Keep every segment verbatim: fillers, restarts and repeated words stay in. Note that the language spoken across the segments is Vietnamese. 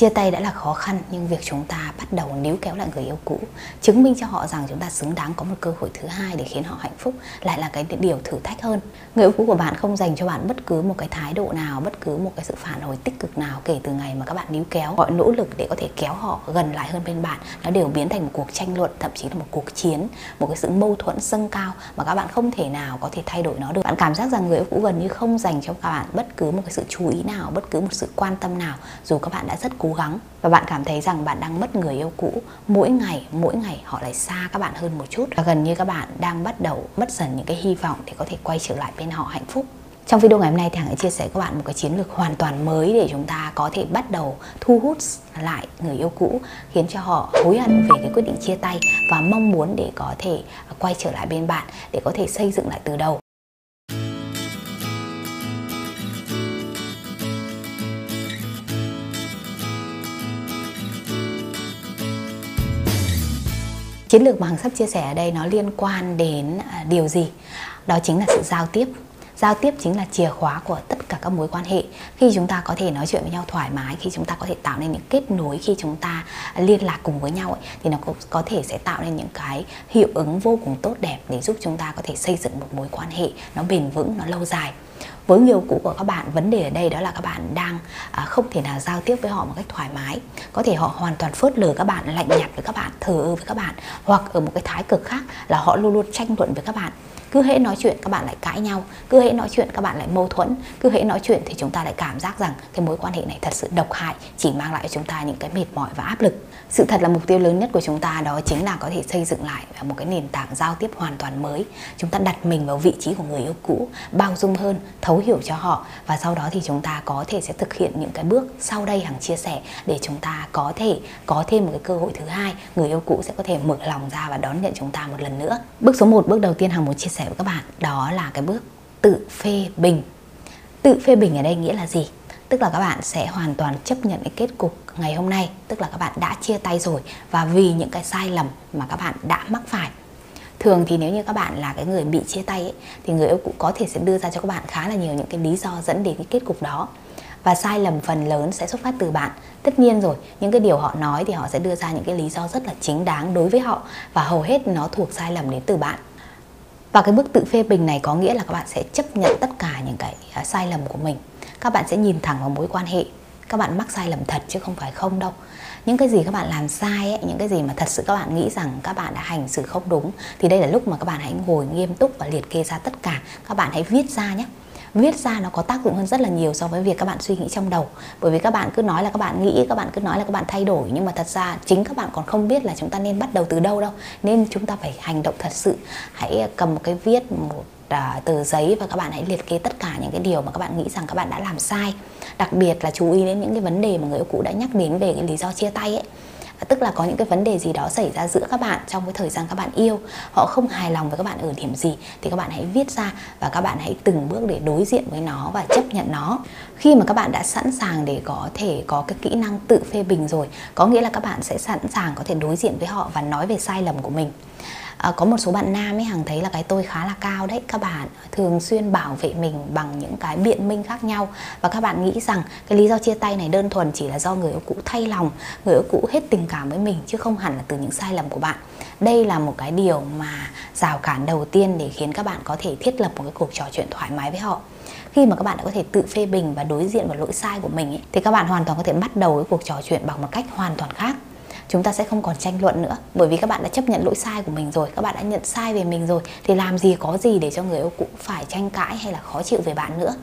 Chia tay đã là khó khăn, nhưng việc chúng ta bắt đầu níu kéo lại người yêu cũ, chứng minh cho họ rằng chúng ta xứng đáng có một cơ hội thứ hai để khiến họ hạnh phúc, lại là cái điều thử thách hơn. Người yêu cũ của bạn không dành cho bạn bất cứ một cái thái độ nào, bất cứ một cái sự phản hồi tích cực nào kể từ ngày mà các bạn níu kéo. Mọi nỗ lực để có thể kéo họ gần lại hơn bên bạn, nó đều biến thành một cuộc tranh luận, thậm chí là một cuộc chiến, một cái sự mâu thuẫn dâng cao mà các bạn không thể nào có thể thay đổi nó được. Bạn cảm giác rằng người yêu cũ gần như không dành cho các bạn bất cứ một cái sự chú ý nào, bất cứ một sự quan tâm nào, dù các bạn đã rất cố gắng, và bạn cảm thấy rằng bạn đang mất người yêu cũ. Mỗi ngày, mỗi ngày họ lại xa các bạn hơn một chút, và gần như các bạn đang bắt đầu mất dần những cái hy vọng để có thể quay trở lại bên họ hạnh phúc. Trong video ngày hôm nay thì Hằng sẽ chia sẻ với các bạn một cái chiến lược hoàn toàn mới để chúng ta có thể bắt đầu thu hút lại người yêu cũ, khiến cho họ hối hận về cái quyết định chia tay và mong muốn để có thể quay trở lại bên bạn, để có thể xây dựng lại từ đầu. Chiến lược mà Hằng sắp chia sẻ ở đây nó liên quan đến điều gì? Đó chính là sự giao tiếp. Giao tiếp chính là chìa khóa của tất cả các mối quan hệ. Khi chúng ta có thể nói chuyện với nhau thoải mái, khi chúng ta có thể tạo nên những kết nối, khi chúng ta liên lạc cùng với nhau ấy, thì nó cũng có thể sẽ tạo nên những cái hiệu ứng vô cùng tốt đẹp để giúp chúng ta có thể xây dựng một mối quan hệ nó bền vững, nó lâu dài. Với người yêu cũ của các bạn, vấn đề ở đây đó là các bạn đang không thể nào giao tiếp với họ một cách thoải mái. Có thể họ hoàn toàn phớt lờ các bạn, lạnh nhạt với các bạn, thờ ơ với các bạn, hoặc ở một cái thái cực khác là họ luôn luôn tranh luận với các bạn. Cứ hễ nói chuyện các bạn lại cãi nhau, cứ hễ nói chuyện các bạn lại mâu thuẫn, cứ hễ nói chuyện thì chúng ta lại cảm giác rằng cái mối quan hệ này thật sự độc hại, chỉ mang lại cho chúng ta những cái mệt mỏi và áp lực. Sự thật là mục tiêu lớn nhất của chúng ta đó chính là có thể xây dựng lại một cái nền tảng giao tiếp hoàn toàn mới. Chúng ta đặt mình vào vị trí của người yêu cũ, bao dung hơn, thấu hiểu cho họ, và sau đó thì chúng ta có thể sẽ thực hiện những cái bước sau đây Hằng chia sẻ để chúng ta có thể có thêm một cái cơ hội thứ hai, người yêu cũ sẽ có thể mở lòng ra và đón nhận chúng ta một lần nữa. Bước số một, bước đầu tiên Hằng muốn chia sẻ với các bạn đó là cái bước tự phê bình. Tự phê bình ở đây nghĩa là gì? Tức là các bạn sẽ hoàn toàn chấp nhận cái kết cục ngày hôm nay, tức là các bạn đã chia tay rồi và vì những cái sai lầm mà các bạn đã mắc phải. Thường thì nếu như các bạn là cái người bị chia tay ấy, thì người yêu cũ có thể sẽ đưa ra cho các bạn khá là nhiều những cái lý do dẫn đến cái kết cục đó, và sai lầm phần lớn sẽ xuất phát từ bạn. Tất nhiên rồi, những cái điều họ nói thì họ sẽ đưa ra những cái lý do rất là chính đáng đối với họ, và hầu hết nó thuộc sai lầm đến từ bạn. Và cái bước tự phê bình này có nghĩa là các bạn sẽ chấp nhận tất cả những cái sai lầm của mình. Các bạn sẽ nhìn thẳng vào mối quan hệ. Các bạn mắc sai lầm thật chứ không phải không đâu. Những cái gì các bạn làm sai ấy, những cái gì mà thật sự các bạn nghĩ rằng các bạn đã hành xử không đúng, thì đây là lúc mà các bạn hãy ngồi nghiêm túc và liệt kê ra tất cả. Các bạn hãy viết ra nhé. Viết ra nó có tác dụng hơn rất là nhiều so với việc các bạn suy nghĩ trong đầu. Bởi vì các bạn cứ nói là các bạn nghĩ, các bạn cứ nói là các bạn thay đổi, nhưng mà thật ra chính các bạn còn không biết là chúng ta nên bắt đầu từ đâu đâu. Nên chúng ta phải hành động thật sự. Hãy cầm một cái viết, một tờ giấy, và các bạn hãy liệt kê tất cả những cái điều mà các bạn nghĩ rằng các bạn đã làm sai. Đặc biệt là chú ý đến những cái vấn đề mà người yêu cũ đã nhắc đến về cái lý do chia tay ấy. Tức là có những cái vấn đề gì đó xảy ra giữa các bạn trong cái thời gian các bạn yêu, họ không hài lòng với các bạn ở điểm gì thì các bạn hãy viết ra, và các bạn hãy từng bước để đối diện với nó và chấp nhận nó. Khi mà các bạn đã sẵn sàng để có thể có cái kỹ năng tự phê bình rồi, có nghĩa là các bạn sẽ sẵn sàng có thể đối diện với họ và nói về sai lầm của mình. À, có một số bạn nam ấy, Hằng thấy là cái tôi khá là cao đấy. Các bạn thường xuyên bảo vệ mình bằng những cái biện minh khác nhau, và các bạn nghĩ rằng cái lý do chia tay này đơn thuần chỉ là do người yêu cũ thay lòng, người yêu cũ hết tình cảm với mình, chứ không hẳn là từ những sai lầm của bạn. Đây là một cái điều mà rào cản đầu tiên để khiến các bạn có thể thiết lập một cái cuộc trò chuyện thoải mái với họ. Khi mà các bạn đã có thể tự phê bình và đối diện với lỗi sai của mình ấy, thì các bạn hoàn toàn có thể bắt đầu cái cuộc trò chuyện bằng một cách hoàn toàn khác. Chúng ta sẽ không còn tranh luận nữa, bởi vì các bạn đã chấp nhận lỗi sai của mình rồi, các bạn đã nhận sai về mình rồi, thì làm gì có gì để cho người yêu cũ phải tranh cãi hay là khó chịu về bạn nữa.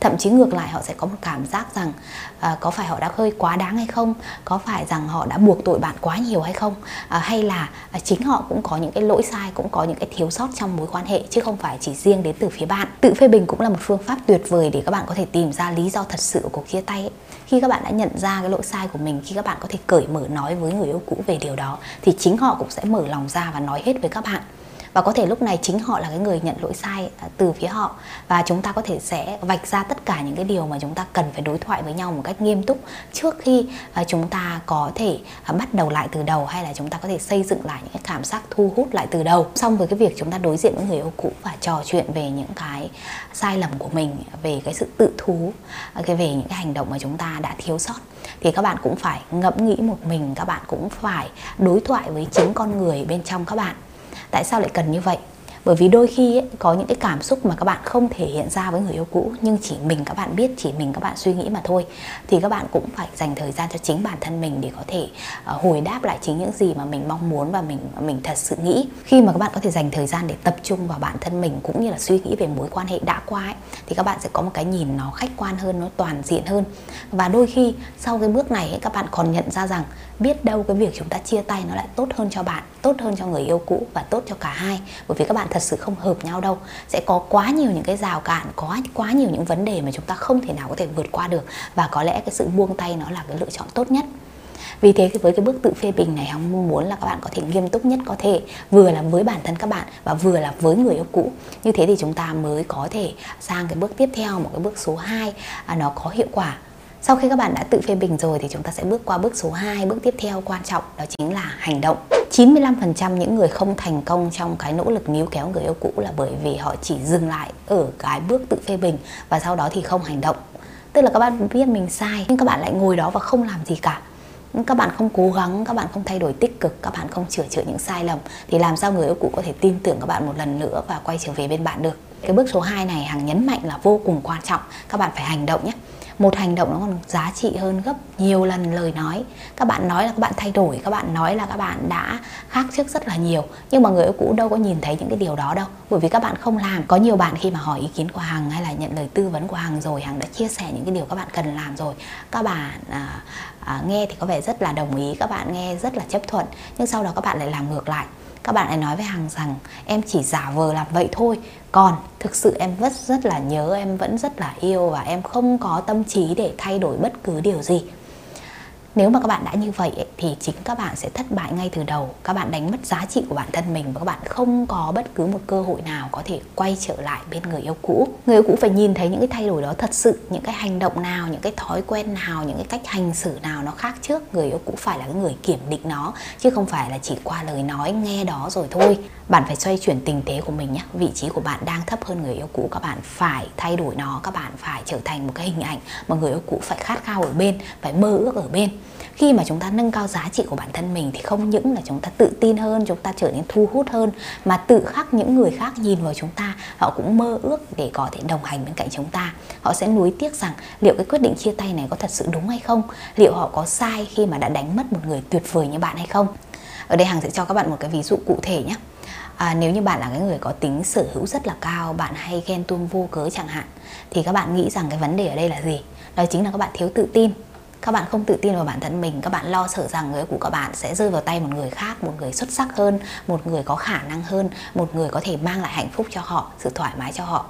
Thậm chí ngược lại họ sẽ có một cảm giác rằng à, có phải họ đã hơi quá đáng hay không, có phải rằng họ đã buộc tội bạn quá nhiều hay không, à, hay là à, chính họ cũng có những cái lỗi sai, cũng có những cái thiếu sót trong mối quan hệ, chứ không phải chỉ riêng đến từ phía bạn. Tự phê bình cũng là một phương pháp tuyệt vời để các bạn có thể tìm ra lý do thật sự của cuộc chia tay ấy. Khi các bạn đã nhận ra cái lỗi sai của mình, khi các bạn có thể cởi mở nói với người yêu cũ về điều đó, thì chính họ cũng sẽ mở lòng ra và nói hết với các bạn. Và có thể lúc này chính họ là cái người nhận lỗi sai từ phía họ, và chúng ta có thể sẽ vạch ra tất cả những cái điều mà chúng ta cần phải đối thoại với nhau một cách nghiêm túc trước khi chúng ta có thể bắt đầu lại từ đầu, hay là chúng ta có thể xây dựng lại những cái cảm giác thu hút lại từ đầu. Xong với cái việc chúng ta đối diện với người yêu cũ và trò chuyện về những cái sai lầm của mình, về cái sự tự thú, cái về những cái hành động mà chúng ta đã thiếu sót, thì các bạn cũng phải ngẫm nghĩ một mình, các bạn cũng phải đối thoại với chính con người bên trong các bạn. Tại sao lại cần như vậy? Bởi vì đôi khi ấy, có những cái cảm xúc mà các bạn không thể hiện ra với người yêu cũ, nhưng chỉ mình các bạn biết, chỉ mình các bạn suy nghĩ mà thôi. Thì các bạn cũng phải dành thời gian cho chính bản thân mình để có thể uh, hồi đáp lại chính những gì mà mình mong muốn và mình mình thật sự nghĩ. Khi mà các bạn có thể dành thời gian để tập trung vào bản thân mình cũng như là suy nghĩ về mối quan hệ đã qua ấy, thì các bạn sẽ có một cái nhìn nó khách quan hơn, nó toàn diện hơn. Và đôi khi sau cái bước này ấy, các bạn còn nhận ra rằng biết đâu cái việc chúng ta chia tay nó lại tốt hơn cho bạn, tốt hơn cho người yêu cũ và tốt cho cả hai. Bởi vì các bạn thật sự không hợp nhau đâu. Sẽ có quá nhiều những cái rào cản, có quá nhiều những vấn đề mà chúng ta không thể nào có thể vượt qua được. Và có lẽ cái sự buông tay nó là cái lựa chọn tốt nhất. Vì thế với cái bước tự phê bình này, Hồng mong muốn là các bạn có thể nghiêm túc nhất có thể, vừa là với bản thân các bạn và vừa là với người yêu cũ. Như thế thì chúng ta mới có thể sang cái bước tiếp theo, một cái bước số hai nó có hiệu quả. Sau khi các bạn đã tự phê bình rồi thì chúng ta sẽ bước qua bước số hai, bước tiếp theo quan trọng, đó chính là hành động. chín mươi lăm phần trăm những người không thành công trong cái nỗ lực níu kéo người yêu cũ là bởi vì họ chỉ dừng lại ở cái bước tự phê bình và sau đó thì không hành động. Tức là các bạn biết mình sai nhưng các bạn lại ngồi đó và không làm gì cả. Các bạn không cố gắng, các bạn không thay đổi tích cực, các bạn không sửa chữa những sai lầm, thì làm sao người yêu cũ có thể tin tưởng các bạn một lần nữa và quay trở về bên bạn được. Cái bước số hai này Hằng nhấn mạnh là vô cùng quan trọng, các bạn phải hành động nhé. Một hành động nó còn giá trị hơn gấp nhiều lần lời nói. Các bạn nói là các bạn thay đổi, các bạn nói là các bạn đã khác trước rất là nhiều, nhưng mà người yêu cũ đâu có nhìn thấy những cái điều đó đâu, bởi vì các bạn không làm. Có nhiều bạn khi mà hỏi ý kiến của Hằng hay là nhận lời tư vấn của Hằng rồi, Hằng đã chia sẻ những cái điều các bạn cần làm rồi, các bạn à, à, nghe thì có vẻ rất là đồng ý, các bạn nghe rất là chấp thuận, nhưng sau đó các bạn lại làm ngược lại. Các bạn lại nói với Hằng rằng em chỉ giả vờ làm vậy thôi, còn thực sự em vẫn rất là nhớ, em vẫn rất là yêu và em không có tâm trí để thay đổi bất cứ điều gì. Nếu mà các bạn đã như vậy ấy, thì chính các bạn sẽ thất bại ngay từ đầu. Các bạn đánh mất giá trị của bản thân mình và các bạn không có bất cứ một cơ hội nào có thể quay trở lại bên người yêu cũ. Người yêu cũ phải nhìn thấy những cái thay đổi đó thật sự, những cái hành động nào, những cái thói quen nào, những cái cách hành xử nào nó khác trước. Người yêu cũ phải là cái người kiểm định nó, chứ không phải là chỉ qua lời nói nghe đó rồi thôi. Bạn phải xoay chuyển tình thế của mình nhé. Vị trí của bạn đang thấp hơn người yêu cũ, các bạn phải thay đổi nó, các bạn phải trở thành một cái hình ảnh mà người yêu cũ phải khát khao ở bên, phải mơ ước ở bên. Khi mà chúng ta nâng cao giá trị của bản thân mình thì không những là chúng ta tự tin hơn, chúng ta trở nên thu hút hơn, mà tự khắc những người khác nhìn vào chúng ta, họ cũng mơ ước để có thể đồng hành bên cạnh chúng ta. Họ sẽ nuối tiếc rằng liệu cái quyết định chia tay này có thật sự đúng hay không, liệu họ có sai khi mà đã đánh mất một người tuyệt vời như bạn hay không. Ở đây Hằng sẽ cho các bạn một cái ví dụ cụ thể nhé. À, nếu như bạn là cái người có tính sở hữu rất là cao, bạn hay ghen tuông vô cớ chẳng hạn, thì các bạn nghĩ rằng cái vấn đề ở đây là gì? Đó chính là các bạn thiếu tự tin. Các bạn không tự tin vào bản thân mình, các bạn lo sợ rằng người của các bạn sẽ rơi vào tay một người khác, một người xuất sắc hơn, một người có khả năng hơn, một người có thể mang lại hạnh phúc cho họ, sự thoải mái cho họ.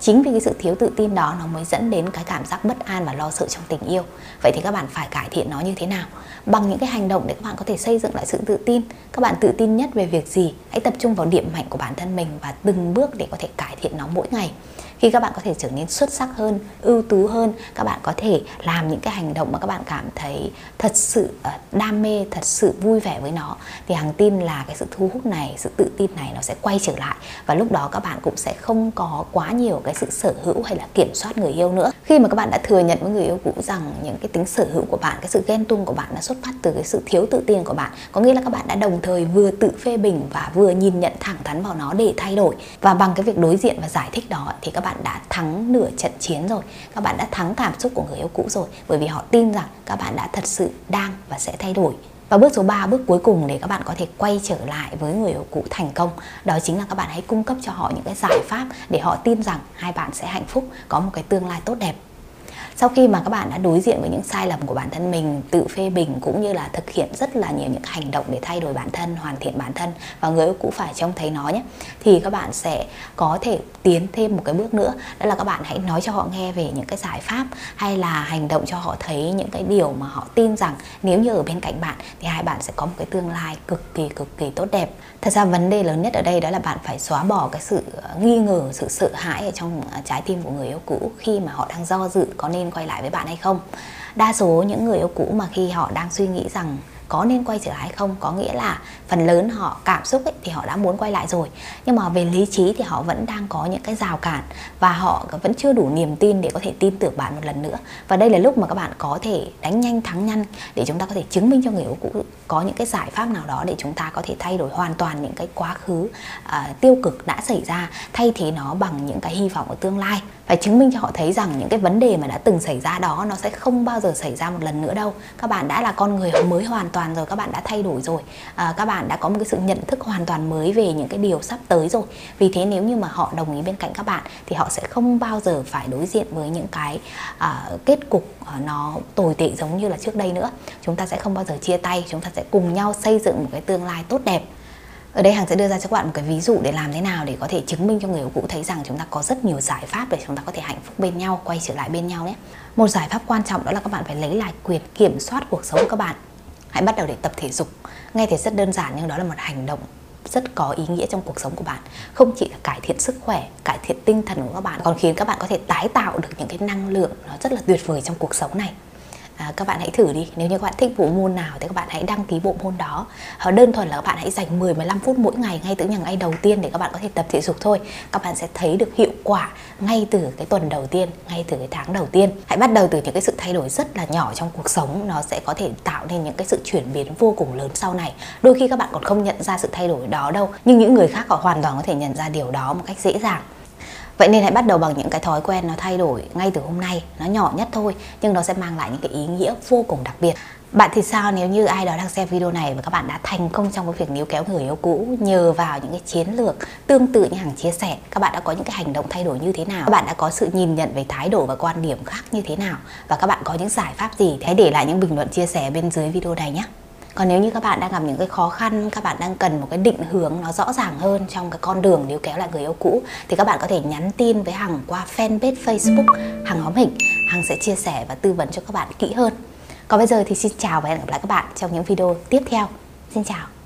Chính vì cái sự thiếu tự tin đó nó mới dẫn đến cái cảm giác bất an và lo sợ trong tình yêu. Vậy thì các bạn phải cải thiện nó như thế nào? Bằng những cái hành động để các bạn có thể xây dựng lại sự tự tin. Các bạn tự tin nhất về việc gì? Hãy tập trung vào điểm mạnh của bản thân mình và từng bước để có thể cải thiện nó mỗi ngày. Khi các bạn có thể trở nên xuất sắc hơn, ưu tú hơn, các bạn có thể làm những cái hành động mà các bạn cảm thấy thật sự đam mê, thật sự vui vẻ với nó, thì Hằng tin là cái sự thu hút này, sự tự tin này nó sẽ quay trở lại. Và lúc đó các bạn cũng sẽ không có quá nhiều cái sự sở hữu hay là kiểm soát người yêu nữa. Khi mà các bạn đã thừa nhận với người yêu cũ rằng những cái tính sở hữu của bạn, cái sự ghen tuông của bạn nó xuất phát từ cái sự thiếu tự tin của bạn, có nghĩa là các bạn đã đồng thời vừa tự phê bình và vừa nhìn nhận thẳng thắn vào nó để thay đổi. Và bằng cái việc đối diện và giải thích đó thì các bạn Bạn đã thắng nửa trận chiến rồi, các bạn đã thắng cảm xúc của người yêu cũ rồi, bởi vì họ tin rằng các bạn đã thật sự đang và sẽ thay đổi. Và bước số ba, bước cuối cùng để các bạn có thể quay trở lại với người yêu cũ thành công, đó chính là các bạn hãy cung cấp cho họ những cái giải pháp để họ tin rằng hai bạn sẽ hạnh phúc, có một cái tương lai tốt đẹp. Sau khi mà các bạn đã đối diện với những sai lầm của bản thân mình, tự phê bình cũng như là thực hiện rất là nhiều những hành động để thay đổi bản thân, hoàn thiện bản thân và người yêu cũ phải trông thấy nó nhé, thì các bạn sẽ có thể tiến thêm một cái bước nữa, đó là các bạn hãy nói cho họ nghe về những cái giải pháp hay là hành động cho họ thấy những cái điều mà họ tin rằng nếu như ở bên cạnh bạn thì hai bạn sẽ có một cái tương lai cực kỳ cực kỳ tốt đẹp. Thật ra vấn đề lớn nhất ở đây đó là bạn phải xóa bỏ cái sự nghi ngờ, sự sợ hãi ở trong trái tim của người yêu cũ khi mà họ đang do dự có nên quay lại với bạn hay không. Đa số những người yêu cũ mà khi họ đang suy nghĩ rằng có nên quay trở lại hay không, có nghĩa là phần lớn họ cảm xúc ấy, thì họ đã muốn quay lại rồi, nhưng mà về lý trí thì họ vẫn đang có những cái rào cản và họ vẫn chưa đủ niềm tin để có thể tin tưởng bạn một lần nữa. Và đây là lúc mà các bạn có thể đánh nhanh thắng nhanh để chúng ta có thể chứng minh cho người yêu cũ có những cái giải pháp nào đó để chúng ta có thể thay đổi hoàn toàn những cái quá khứ uh, tiêu cực đã xảy ra, thay thế nó bằng những cái hy vọng ở tương lai. Phải chứng minh cho họ thấy rằng những cái vấn đề mà đã từng xảy ra đó nó sẽ không bao giờ xảy ra một lần nữa đâu. Các bạn đã là con người mới hoàn toàn rồi, các bạn đã thay đổi rồi, à, các bạn đã có một cái sự nhận thức hoàn toàn mới về những cái điều sắp tới rồi. Vì thế nếu như mà họ đồng ý bên cạnh các bạn thì họ sẽ không bao giờ phải đối diện với những cái à, kết cục nó tồi tệ giống như là trước đây nữa. Chúng ta sẽ không bao giờ chia tay, chúng ta sẽ cùng nhau xây dựng một cái tương lai tốt đẹp. Ở đây Hằng sẽ đưa ra cho các bạn một cái ví dụ để làm thế nào để có thể chứng minh cho người yêu cũ thấy rằng chúng ta có rất nhiều giải pháp để chúng ta có thể hạnh phúc bên nhau, quay trở lại bên nhau nhé. Một giải pháp quan trọng đó là các bạn phải lấy lại quyền kiểm soát cuộc sống của các bạn. Hãy bắt đầu để tập thể dục. Nghe thì rất đơn giản nhưng đó là một hành động rất có ý nghĩa trong cuộc sống của bạn. Không chỉ là cải thiện sức khỏe, cải thiện tinh thần của các bạn, còn khiến các bạn có thể tái tạo được những cái năng lượng nó rất là tuyệt vời trong cuộc sống này. À, các bạn hãy thử đi, nếu như các bạn thích bộ môn nào thì các bạn hãy đăng ký bộ môn đó. Đơn thuần là các bạn hãy dành mười đến mười lăm phút mỗi ngày ngay từ những ngày đầu tiên để các bạn có thể tập thể dục thôi. Các bạn sẽ thấy được hiệu quả ngay từ cái tuần đầu tiên, ngay từ cái tháng đầu tiên. Hãy bắt đầu từ những cái sự thay đổi rất là nhỏ trong cuộc sống, nó sẽ có thể tạo nên những cái sự chuyển biến vô cùng lớn sau này. Đôi khi các bạn còn không nhận ra sự thay đổi đó đâu, nhưng những người khác họ hoàn toàn có thể nhận ra điều đó một cách dễ dàng. Vậy nên hãy bắt đầu bằng những cái thói quen nó thay đổi ngay từ hôm nay. Nó nhỏ nhất thôi, nhưng nó sẽ mang lại những cái ý nghĩa vô cùng đặc biệt. Bạn thì sao nếu như ai đó đang xem video này và các bạn đã thành công trong cái việc níu kéo người yêu cũ nhờ vào những cái chiến lược tương tự như Hằng chia sẻ? Các bạn đã có những cái hành động thay đổi như thế nào? Các bạn đã có sự nhìn nhận về thái độ và quan điểm khác như thế nào? Và các bạn có những giải pháp gì? Hãy để lại những bình luận chia sẻ bên dưới video này nhé! Còn nếu như các bạn đang gặp những cái khó khăn, các bạn đang cần một cái định hướng nó rõ ràng hơn trong cái con đường níu kéo lại người yêu cũ, thì các bạn có thể nhắn tin với Hằng qua fanpage Facebook Hằng Hóm Hỉnh. Hằng sẽ chia sẻ và tư vấn cho các bạn kỹ hơn. Còn bây giờ thì xin chào và hẹn gặp lại các bạn trong những video tiếp theo. Xin chào!